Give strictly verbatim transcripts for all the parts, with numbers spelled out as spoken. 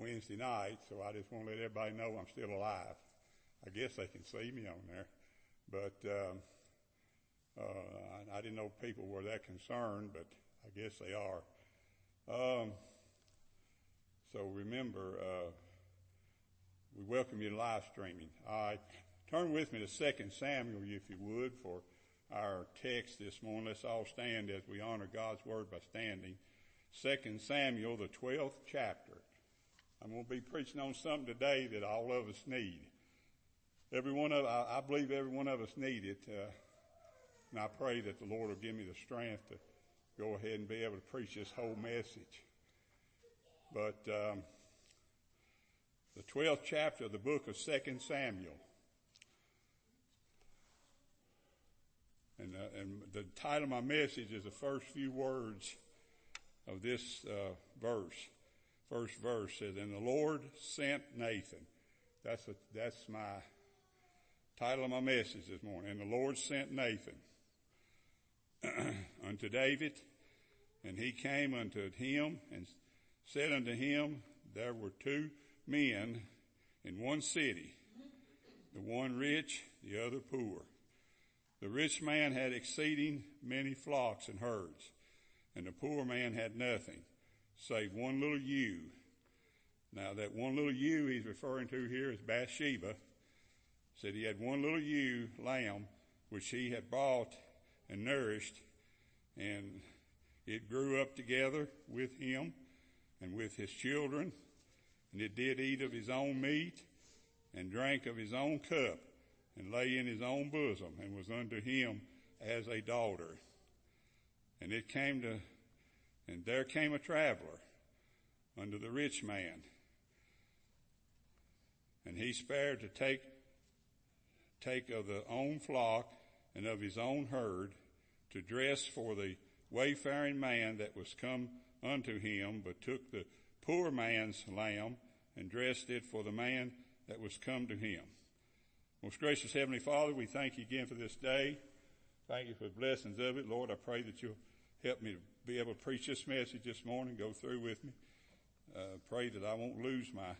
Wednesday night, so I just want to let everybody know I'm still alive. I guess they can see me on there. But um, uh, I, I didn't know people were that concerned, but I guess they are. Um, so remember, uh, we welcome you to live streaming. All right. Turn with me to Second Samuel, if you would, for our text this morning. Let's all stand as we honor God's word by standing. Second Samuel, the twelfth chapter. I'm going to be preaching on something today that all of us need. Every one of, I, I believe every one of us need it. Uh, and I pray that the Lord will give me the strength to go ahead and be able to preach this whole message. But um, the twelfth chapter of the book of Second Samuel. And, uh, and the title of my message is the first few words of this uh, verse. First verse says, "And the Lord sent Nathan." That's what, that's my title of my message this morning. "And the Lord sent Nathan unto David, and he came unto him and said unto him, there were two men in one city, the one rich, the other poor. The rich man had exceeding many flocks and herds, and the poor man had nothing, save one little ewe." Now that one little ewe he's referring to here is Bathsheba. Said he had one little ewe lamb, which he had bought and nourished, and it grew up together with him and with his children, and it did eat of his own meat and drank of his own cup, and lay in his own bosom, and was unto him as a daughter. And it came to, and there came a traveler unto the rich man, and he spared to take, take of the own flock and of his own herd, to dress for the wayfaring man that was come unto him, but took the poor man's lamb and dressed it for the man that was come to him. Most gracious Heavenly Father, we thank you again for this day. Thank you for the blessings of it. Lord, I pray that you'll help me to be able to preach this message this morning. Go through with me. Uh, pray that I won't lose my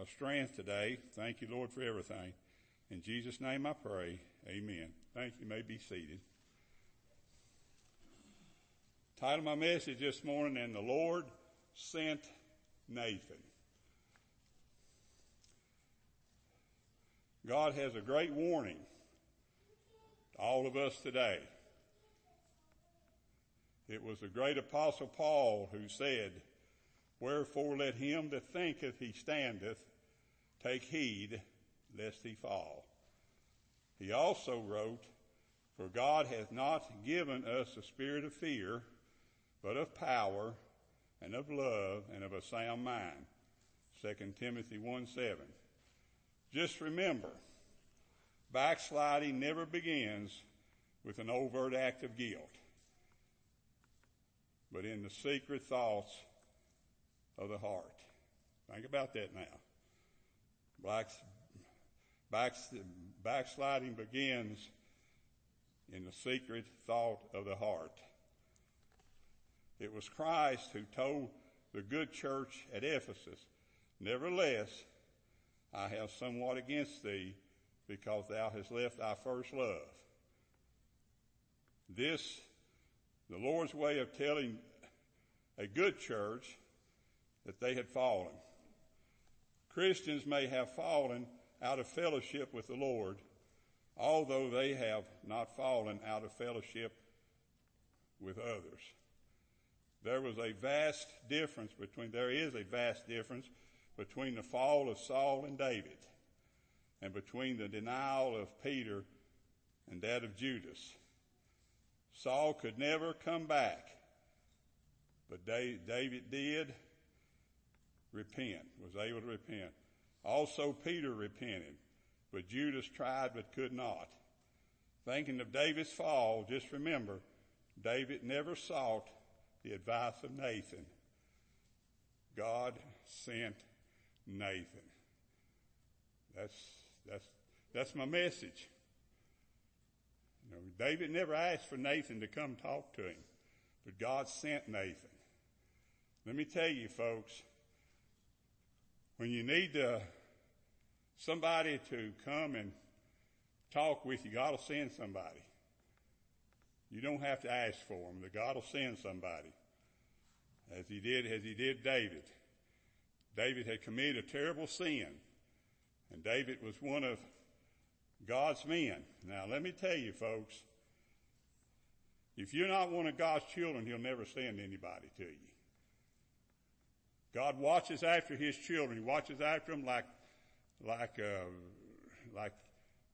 uh, strength today. Thank you, Lord, for everything. In Jesus' name I pray. Amen. Thank you. You may be seated. Title of my message this morning, "And the Lord Sent Nathan." God has a great warning to all of us today. It was the great apostle Paul who said, "Wherefore let him that thinketh he standeth take heed lest he fall." He also wrote, "For God hath not given us a spirit of fear, but of power and of love and of a sound mind." Second Timothy one seven. Just remember, backsliding never begins with an overt act of guilt, but in the secret thoughts of the heart. Think about that now. Backs, backs, backsliding begins in the secret thought of the heart. It was Christ who told the good church at Ephesus, "Nevertheless, I have somewhat against thee, because thou hast left thy first love." This, the Lord's way of telling a good church that they had fallen. Christians may have fallen out of fellowship with the Lord, although they have not fallen out of fellowship with others. There was a vast difference between, there is a vast difference between the fall of Saul and David, and between the denial of Peter and that of Judas. Saul could never come back, but David did repent, was able to repent. Also Peter repented, but Judas tried but could not. Thinking of David's fall, just remember, David never sought the advice of Nathan. God sent Nathan. That's, that's, that's my message. You know, David never asked for Nathan to come talk to him, but God sent Nathan. Let me tell you, folks, when you need uh, somebody to come and talk with you, God will send somebody. You don't have to ask for them. God will send somebody, as he did, as he did David. David had committed a terrible sin, and David was one of God's men. Now, let me tell you, folks, if you're not one of God's children, he'll never send anybody to you. God watches after his children. He watches after them like, like, uh, like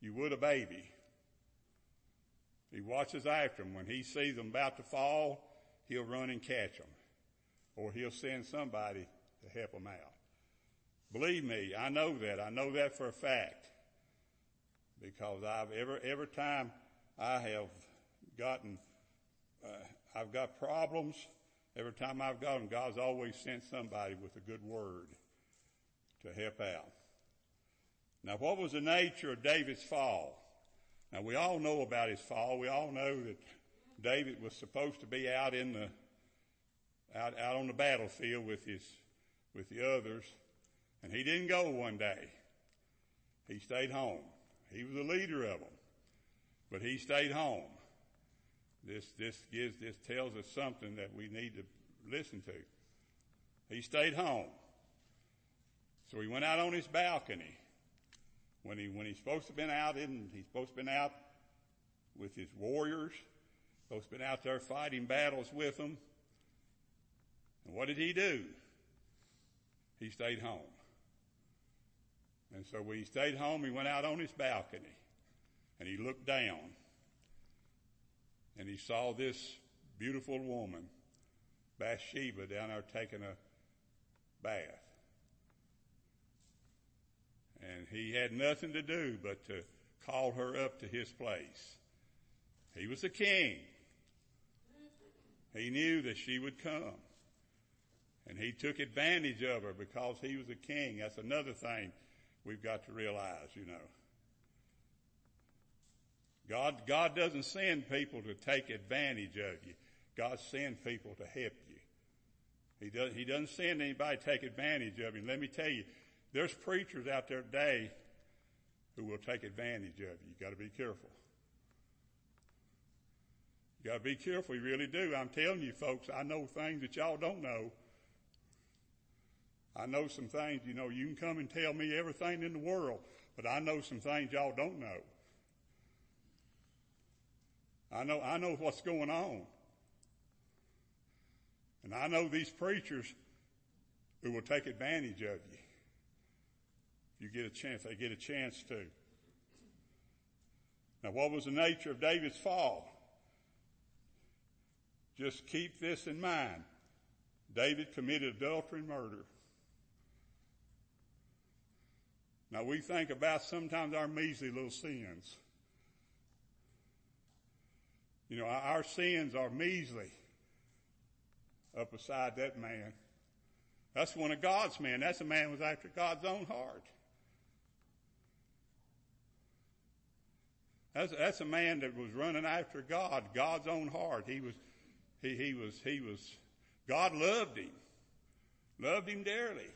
you would a baby. He watches after them. When he sees them about to fall, he'll run and catch them, or he'll send somebody to help them out. Believe me, I know that. I know that for a fact, because I've ever, every time I have gotten, uh, I've got problems. Every time I've got them, God's always sent somebody with a good word to help out. Now, what was the nature of David's fall? Now, we all know about his fall. We all know that David was supposed to be out in the, out, out on the battlefield with his, with the others. And he didn't go one day. He stayed home. He was the leader of them, but he stayed home. This, this gives, this tells us something that we need to listen to. He stayed home. So he went out on his balcony. When he, when he's supposed to have been out in, he's supposed to have been out with his warriors, supposed to have been out there fighting battles with them. And what did he do? He stayed home. And so when he stayed home, he went out on his balcony and he looked down and he saw this beautiful woman, Bathsheba, down there taking a bath. And he had nothing to do but to call her up to his place. He was the king. He knew that she would come. And he took advantage of her because he was a king. That's another thing we've got to realize, you know. God, God doesn't send people to take advantage of you. God sends people to help you. He does, he doesn't send anybody to take advantage of you. And let me tell you, there's preachers out there today who will take advantage of you. You got to be careful. You got to be careful. You really do. I'm telling you, folks, I know things that y'all don't know. I know some things, you know, you can come and tell me everything in the world, but I know some things y'all don't know. I know, I know what's going on. And I know these preachers who will take advantage of you. You get a chance, they get a chance to. Now, what was the nature of David's fall? Just keep this in mind. David committed adultery and murder. Now, we think about sometimes our measly little sins. You know, our sins are measly up beside that man. That's one of God's men. That's a man who was after God's own heart. That's, that's a man that was running after God, God's own heart. He was, he, he was, he was, God loved him, loved him dearly.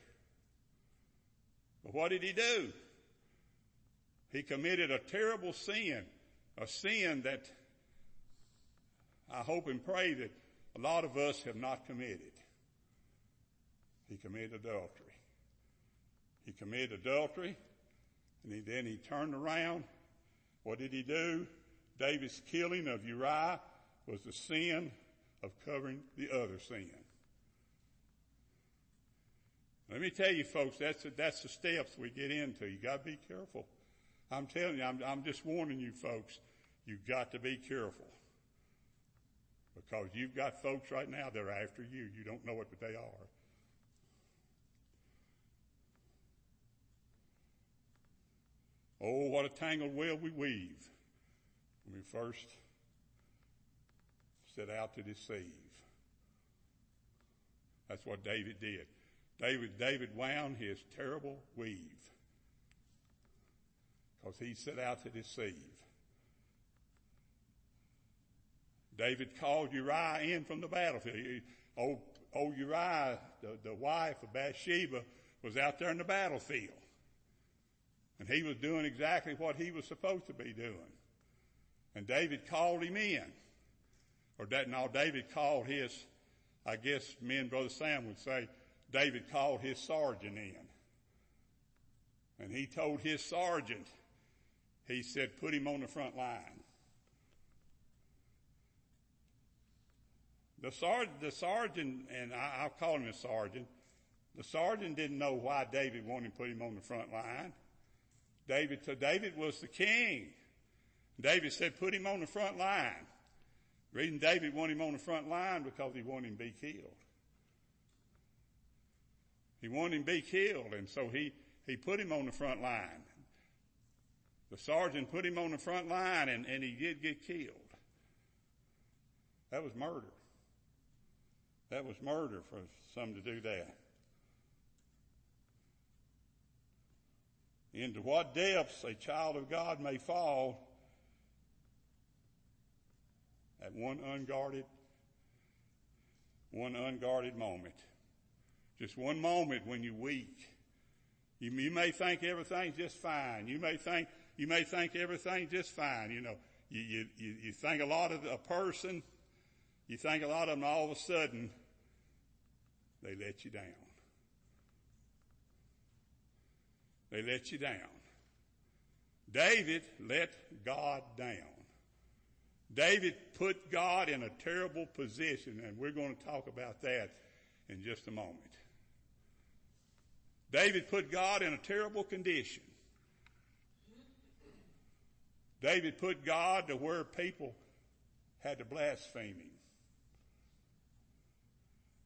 But what did he do? He committed a terrible sin, a sin that I hope and pray that a lot of us have not committed. He committed adultery. He committed adultery, and he, then he turned around. What did he do? David's killing of Uriah was the sin of covering the other sin. Let me tell you, folks, that's, that's the steps we get into. You got to be careful. I'm telling you, I'm, I'm just warning you, folks, you've got to be careful, because you've got folks right now that are after you. You don't know it, but they are. Oh, what a tangled web we weave when we first set out to deceive. That's what David did. David, David wound his terrible weave because he set out to deceive. David called Uriah in from the battlefield. Old, old Uriah, the, the wife of Bathsheba, was out there in the battlefield. And he was doing exactly what he was supposed to be doing. And David called him in. Or that, no, David called his, I guess me and Brother Sam would say, David called his sergeant in. And he told his sergeant, he said, put him on the front line. The, sar- the sergeant, and I- I'll call him a sergeant, the sergeant didn't know why David wanted to put him on the front line. David, so David was the king. David said, put him on the front line. The reason David wanted him on the front line because he wanted him to be killed. He wanted him to be killed, and so he, he put him on the front line. The sergeant put him on the front line, and, and he did get killed. That was murder. That was murder for some to do that. Into what depths a child of God may fall at one unguarded, one unguarded moment. Just one moment when you're weak. You, you may think everything's just fine. You may think, you may think everything's just fine. You know, you, you, you, you think a lot of a person, you think a lot of them, all of a sudden, they let you down. They let you down. David let God down. David put God in a terrible position, and we're going to talk about that in just a moment. David put God in a terrible condition. David put God to where people had to blaspheme him.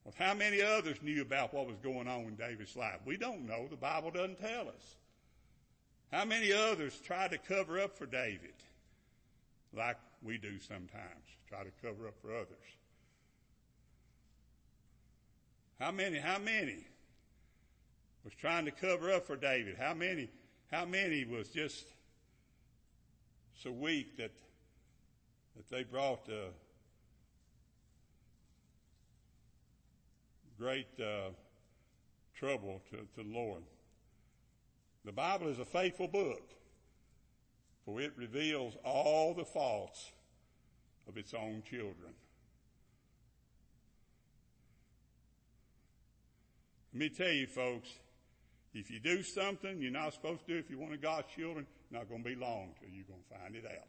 Well, how many others knew about what was going on in David's life? We don't know. The Bible doesn't tell us. How many others tried to cover up for David, like we do sometimes, try to cover up for others? How many, how many was trying to cover up for David? How many, how many was just so weak that, that they brought uh, great uh, trouble to, to the Lord? The Bible is a faithful book, for it reveals all the faults of its own children. Let me tell you, folks, if you do something you're not supposed to do, if you're one of God's children, not going to be long till you're going to find it out.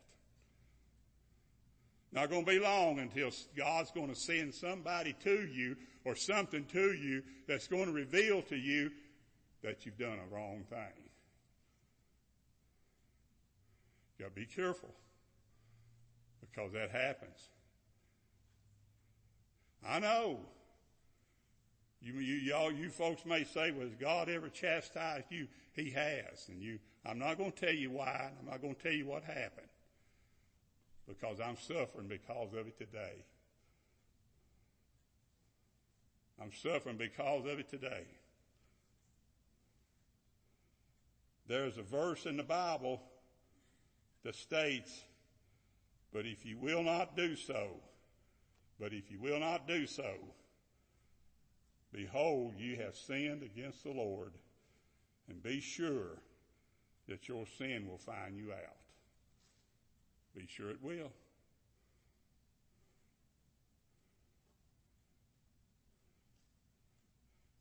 Not going to be long until God's going to send somebody to you or something to you that's going to reveal to you that you've done a wrong thing. You got to be careful, because that happens. I know. You, you, y'all, you folks may say, well, has God ever chastised you? He has. And you, I'm not going to tell you why. I'm not going to tell you what happened, because I'm suffering because of it today. I'm suffering because of it today. There's a verse in the Bible that states, but if you will not do so, but if you will not do so, behold, you have sinned against the Lord, and be sure that your sin will find you out. Be sure it will.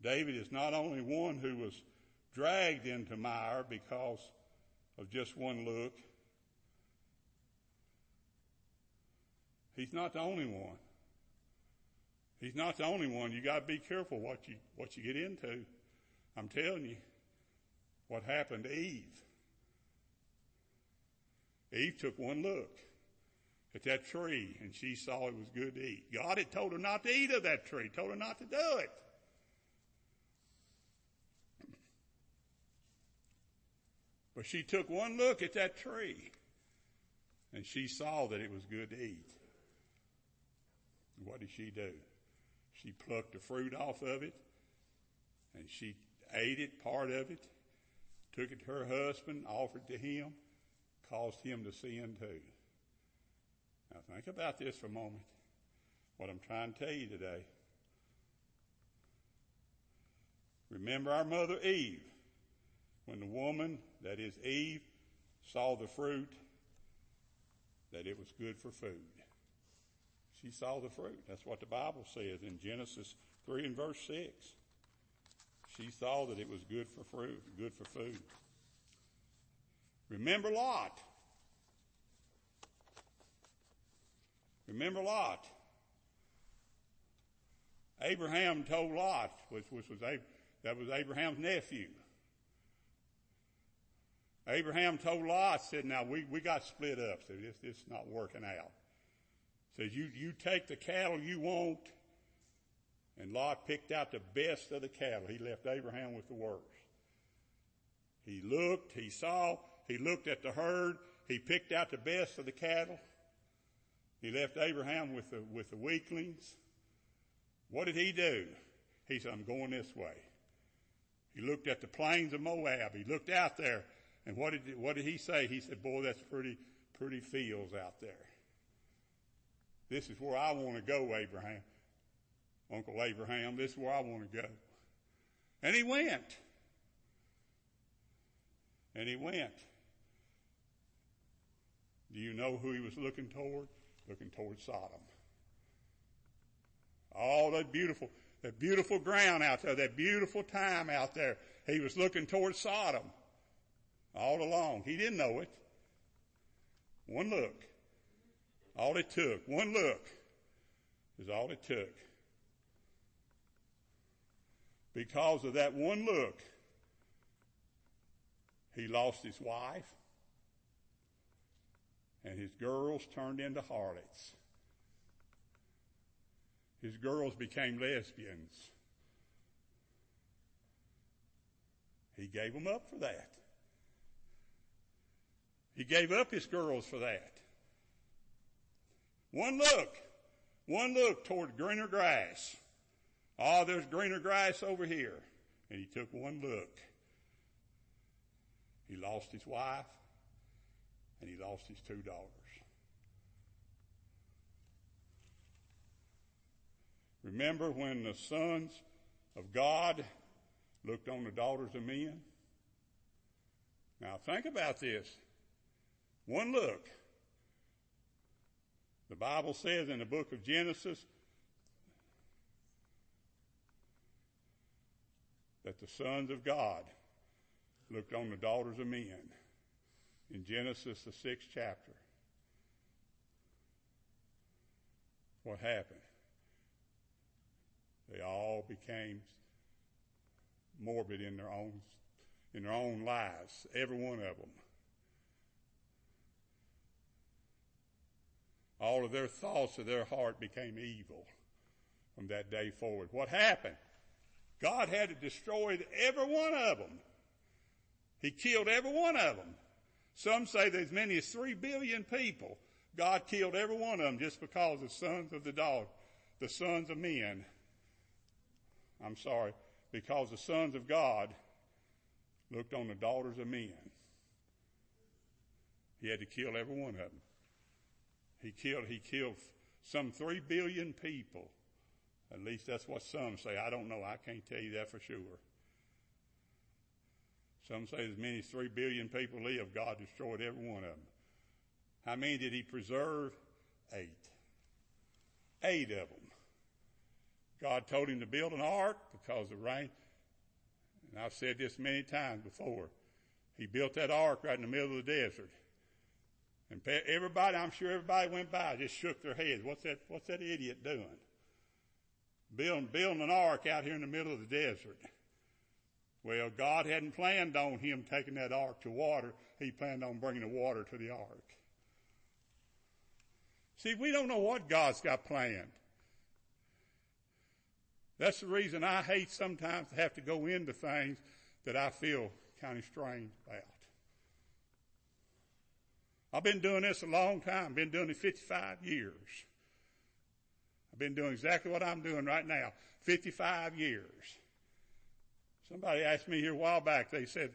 David is not only one who was dragged into mire because of just one look. He's not the only one. He's not the only one. You got to be careful what you, what you get into. I'm telling you, what happened to Eve. Eve took one look at that tree, and she saw it was good to eat. God had told her not to eat of that tree, told her not to do it. But she took one look at that tree, and she saw that it was good to eat. What did she do? She plucked the fruit off of it, and she ate it, part of it, took it to her husband, offered it to him, caused him to sin too. Now think about this for a moment, what I'm trying to tell you today. Remember our mother Eve, when the woman, that is Eve, saw the fruit, that it was good for food. She saw the fruit. That's what the Bible says in Genesis three and verse six. She saw that it was good for fruit, good for food. Remember Lot. Remember Lot. Abraham told Lot, which, which was Ab- that was Abraham's nephew. Abraham told Lot, said, "Now we, we got split up. So this this is not working out." Says, "You you take the cattle you want." And Lot picked out the best of the cattle. He left Abraham with the worst. He looked, he saw, he looked at the herd. He picked out the best of the cattle. He left Abraham with the with the weaklings. What did he do? He said, "I'm going this way." He looked at the plains of Moab. He looked out there, and what did what did he say? He said, "Boy, that's pretty pretty fields out there. This is where I want to go, Abraham, Uncle Abraham. This is where I want to go." And he went. And he went. Do you know who he was looking toward? Looking toward Sodom. All that beautiful, that beautiful ground out there, that beautiful time out there. He was looking toward Sodom all along. He didn't know it. One look. All it took. One look is all it took. Because of that one look, he lost his wife, and his girls turned into harlots. His girls became lesbians. He gave them up for that. He gave up his girls for that. One look, one look toward greener grass. Oh, there's greener grass over here. And he took one look. He lost his wife, and he lost his two daughters. Remember when the sons of God looked on the daughters of men? Now think about this. One look. The Bible says in the book of Genesis that the sons of God looked on the daughters of men in Genesis, the sixth chapter. What happened? They all became morbid in their own, in their own lives, every one of them. All of their thoughts of their heart became evil from that day forward. What happened? God had to destroy every one of them. He killed every one of them. Some say there's as many as three billion people. God killed every one of them just because the sons of the dog, the sons of men. I'm sorry, because the sons of God looked on the daughters of men. He had to kill every one of them. He killed, he killed some three billion people. At least that's what some say. I don't know. I can't tell you that for sure. Some say as many as three billion people live. God destroyed every one of them. How many did he preserve? Eight. Eight of them. God told him to build an ark because of rain. And I've said this many times before. He built that ark right in the middle of the desert. And everybody, I'm sure everybody went by, just shook their heads. What's that, what's that idiot doing? Building, building an ark out here in the middle of the desert. Well, God hadn't planned on him taking that ark to water. He planned on bringing the water to the ark. See, we don't know what God's got planned. That's the reason I hate sometimes to have to go into things that I feel kind of strange about. I've been doing this a long time. Been doing it fifty-five years. I've been doing exactly what I'm doing right now. fifty-five years. Somebody asked me here a while back. They said,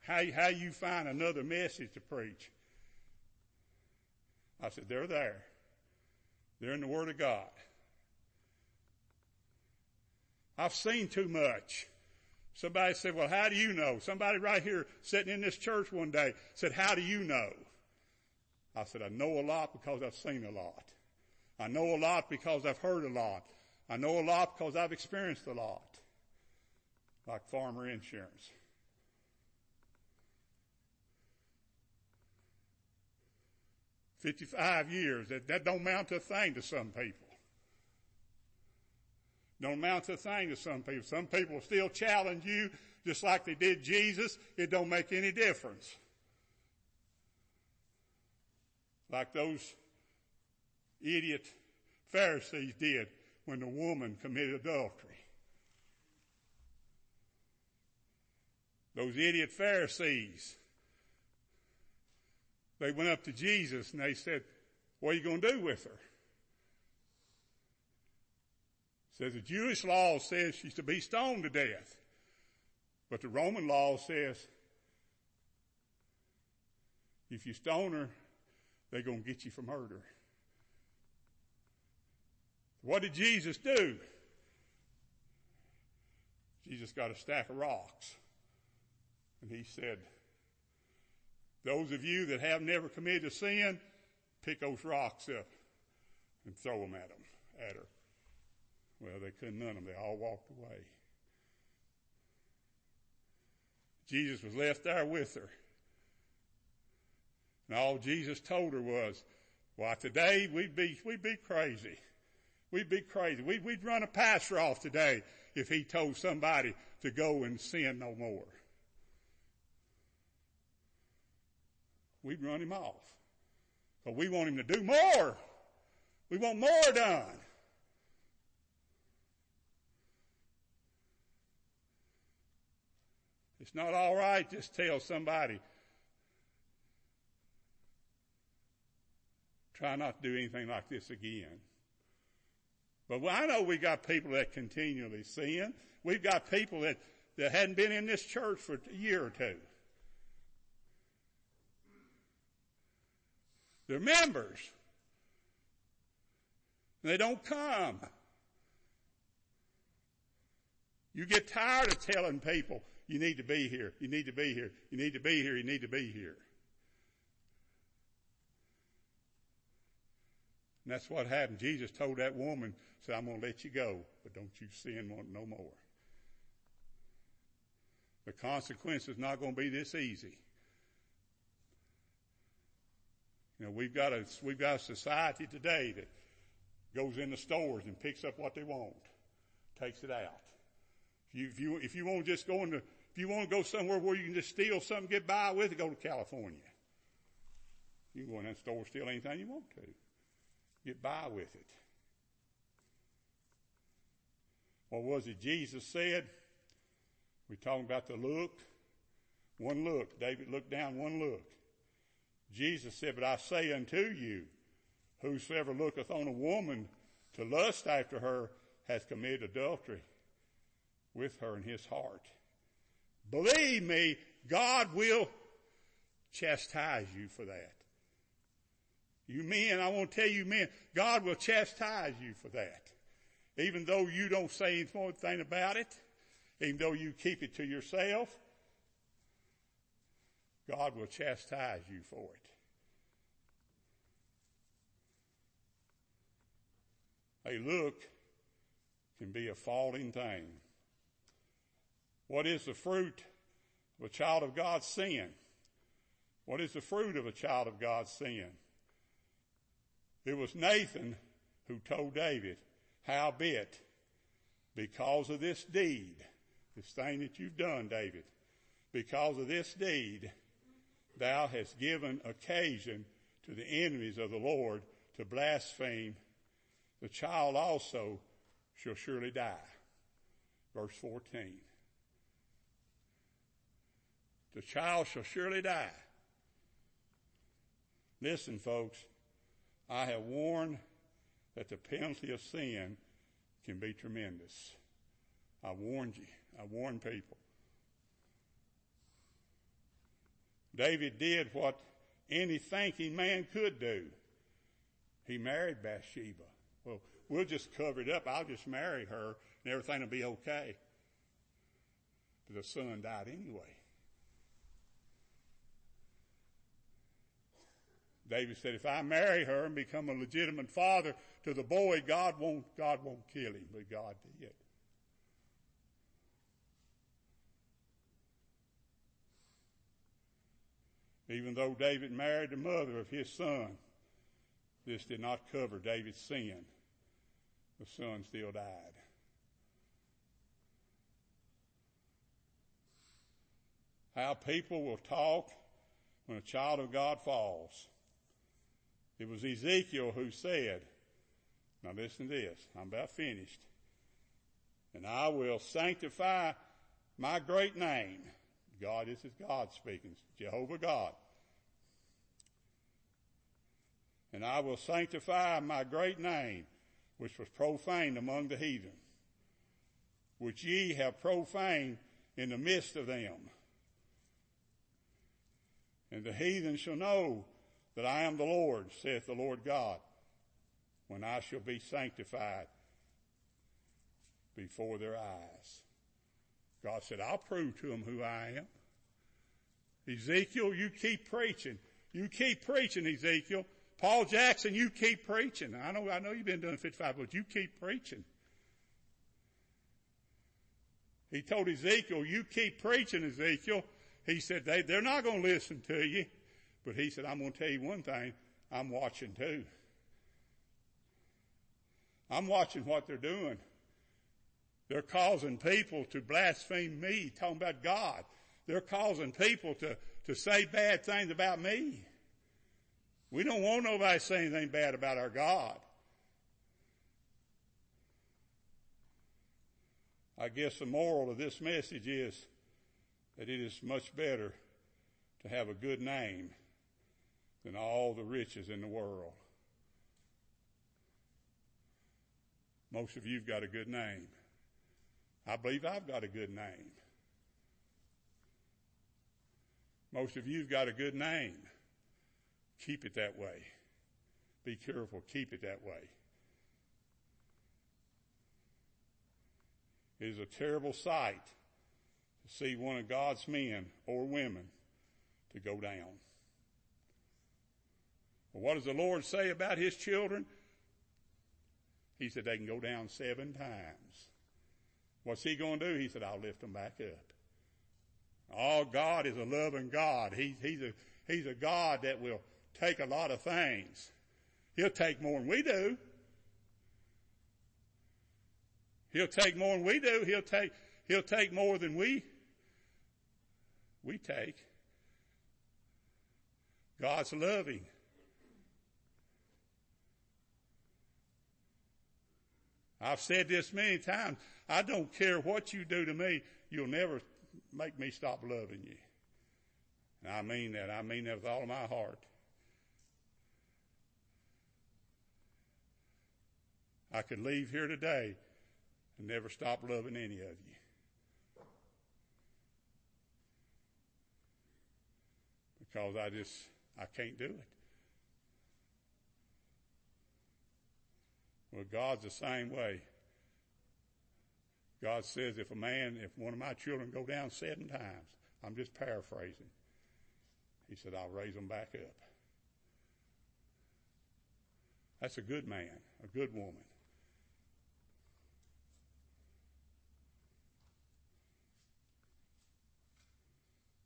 how, how you find another message to preach? I said, they're there. They're in the Word of God. I've seen too much. Somebody said, well, how do you know? Somebody right here sitting in this church one day said, how do you know? I said, I know a lot because I've seen a lot. I know a lot because I've heard a lot. I know a lot because I've experienced a lot. Like farmer insurance. fifty-five years, that, that don't amount to a thing to some people. Don't amount to a thing to some people. Some people still challenge you just like they did Jesus. It don't make any difference. Like those idiot Pharisees did when the woman committed adultery. Those idiot Pharisees, they went up to Jesus and they said, what are you going to do with her? Says the Jewish law says she's to be stoned to death. But the Roman law says if you stone her, they're going to get you for murder. What did Jesus do? Jesus got a stack of rocks. And he said, those of you that have never committed a sin, pick those rocks up and throw them at them, at her. Well, they couldn't none of them. They all walked away. Jesus was left there with her. And all Jesus told her was, why, today we'd be, we'd be crazy. We'd be crazy. We'd, we'd run a pastor off today if he told somebody to go and sin no more. We'd run him off. But we want him to do more. We want more done. It's not all right just tell somebody, try not to do anything like this again. But I know we got people that continually sin. We've got people that, that hadn't been in this church for a year or two. They're members. They don't come. You get tired of telling people, you need to be here, you need to be here, you need to be here, you need to be here. And that's what happened. Jesus told that woman, said, I'm going to let you go, but don't you sin no more. The consequence is not going to be this easy. You know, we've got a, we've got a society today that goes in the stores and picks up what they want, takes it out. If you, if you, if you want to just go into, if you want to go somewhere where you can just steal something, get by with it, go to California. You can go in that store, steal anything you want to. Get by with it. What was it Jesus said? We're talking about the look. One look. David looked down, one look. Jesus said, but I say unto you, whosoever looketh on a woman to lust after her hath committed adultery with her in his heart. Believe me, God will chastise you for that. You men, I want to tell you men, God will chastise you for that. Even though you don't say anything about it, even though you keep it to yourself, God will chastise you for it. A look can be a falling thing. What is the fruit of a child of God's sin? What is the fruit of a child of God's sin? It was Nathan who told David, howbeit, because of this deed, this thing that you've done, David, because of this deed, thou hast given occasion to the enemies of the Lord to blaspheme. The child also shall surely die. Verse fourteen. The child shall surely die. Listen, folks, I have warned that the penalty of sin can be tremendous. I warned you. I warned people. David did what any thinking man could do. He married Bathsheba. Well, we'll just cover it up. I'll just marry her and everything will be okay. But the son died anyway. David said, if I marry her and become a legitimate father to the boy, God won't, God won't kill him, but God did. Even though David married the mother of his son, this did not cover David's sin. The son still died. How people will talk when a child of God falls. It was Ezekiel who said, now listen to this, I'm about finished. And I will sanctify my great name. God, this is God speaking, Jehovah God. And I will sanctify my great name, which was profaned among the heathen, which ye have profaned in the midst of them. And the heathen shall know that I am the Lord, saith the Lord God, when I shall be sanctified before their eyes. God said, I'll prove to them who I am. Ezekiel, you keep preaching. You keep preaching, Ezekiel. Paul Jackson, you keep preaching. I know, I know you've been doing fifty-five, but you keep preaching. He told Ezekiel, you keep preaching, Ezekiel. He said, they, they're not going to listen to you. But he said, I'm going to tell you one thing. I'm watching too. I'm watching what they're doing. They're causing people to blaspheme me, talking about God. They're causing people to, to say bad things about me. We don't want nobody saying anything bad about our God. I guess the moral of this message is that it is much better to have a good name than all the riches in the world. Most of you've got a good name. I believe I've got a good name. Most of you've got a good name. Keep it that way. Be careful. Keep it that way. It is a terrible sight to see one of God's men or women to go down. Well, what does the Lord say about his children? He said they can go down seven times. What's he going to do? He said, I'll lift them back up. Oh, God is a loving God. He, he's a, he's a God that will take a lot of things. He'll take more than we do. He'll take more than we do. He'll take, he'll take more than we, we take. God's loving. I've said this many times. I don't care what you do to me. You'll never make me stop loving you. And I mean that. I mean that with all of my heart. I could leave here today and never stop loving any of you. Because I just, I can't do it. Well, God's the same way. God says if a man, if one of my children go down seven times, I'm just paraphrasing. He said, I'll raise them back up. That's a good man, a good woman.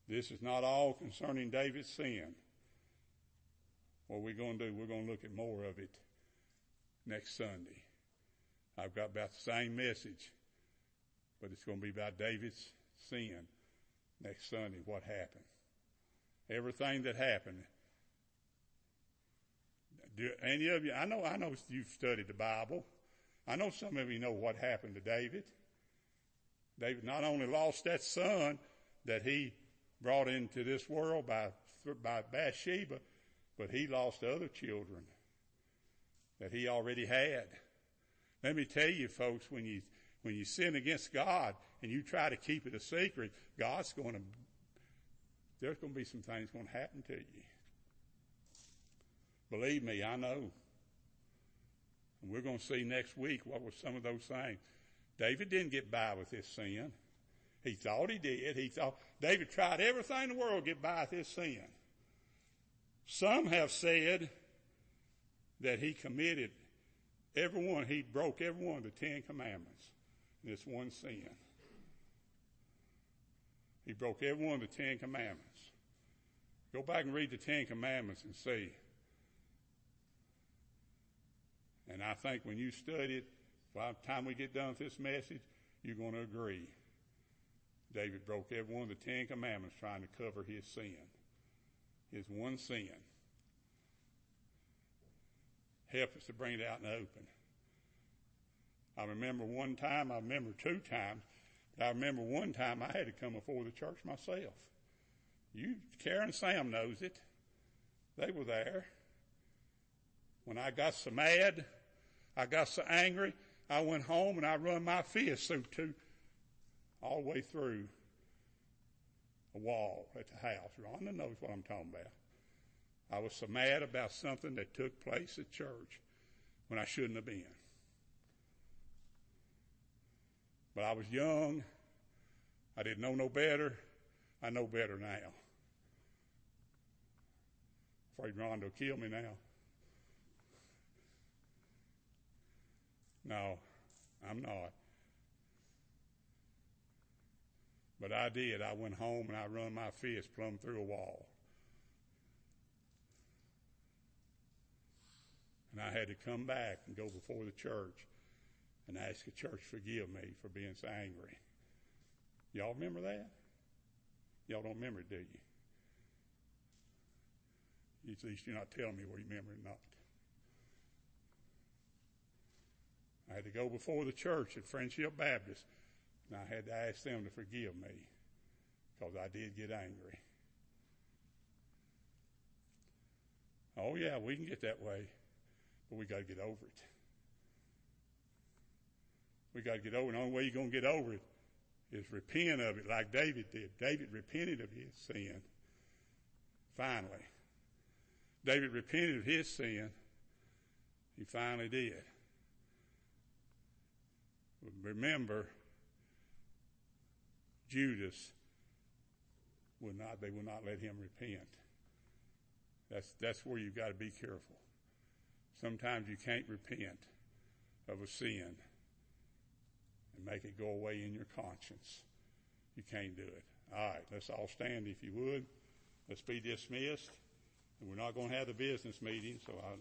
This is not all concerning David's sin. What we're going to do, we're going to look at more of it next Sunday. I've got about the same message, but it's going to be about David's sin next Sunday, what happened. Everything that happened. Do any of you, I know, I know you've studied the Bible. I know some of you know what happened to David. David not only lost that son that he brought into this world by, by Bathsheba, but he lost other children that he already had. Let me tell you, folks, when you, when you sin against God and you try to keep it a secret, God's going to, there's going to be some things going to happen to you. Believe me, I know. And we're going to see next week what were some of those things. David didn't get by with his sin. He thought he did. He thought David tried everything in the world to get by with his sin. Some have said that he committed every one, he broke every one of the Ten Commandments in this one sin. He broke every one of the Ten Commandments. Go back and read the Ten Commandments and see. And I think when you study it, by the time we get done with this message, you're going to agree. David broke every one of the Ten Commandments trying to cover his sin. His one sin. Help us to bring it out in the open. I remember one time, I remember two times, but I remember one time I had to come before the church myself. You, Karen Sam knows it. They were there. When I got so mad, I got so angry, I went home and I run my fist through two, all the way through a wall at the house. Rhonda knows what I'm talking about. I was so mad about something that took place at church when I shouldn't have been. But I was young. I didn't know no better. I know better now. I'm afraid Rhonda will kill me now. No, I'm not. But I did. I went home and I run my fist plumb through a wall. And I had to come back and go before the church and ask the church to forgive me for being so angry. Y'all remember that? Y'all don't remember it, do you? At least you're not telling me whether you remember it or not. I had to go before the church at Friendship Baptist, and I had to ask them to forgive me because I did get angry. Oh, yeah, we can get that way, but we got to get over it. We got to get over it. The only way you're going to get over it is repent of it like David did. David repented of his sin, finally. David repented of his sin. He finally did. Remember, Judas would not, they would not let him repent. That's, that's where you've got to be careful. Sometimes you can't repent of a sin and make it go away in your conscience. You can't do it. All right, let's all stand if you would. Let's be dismissed. And we're not going to have the business meeting, so I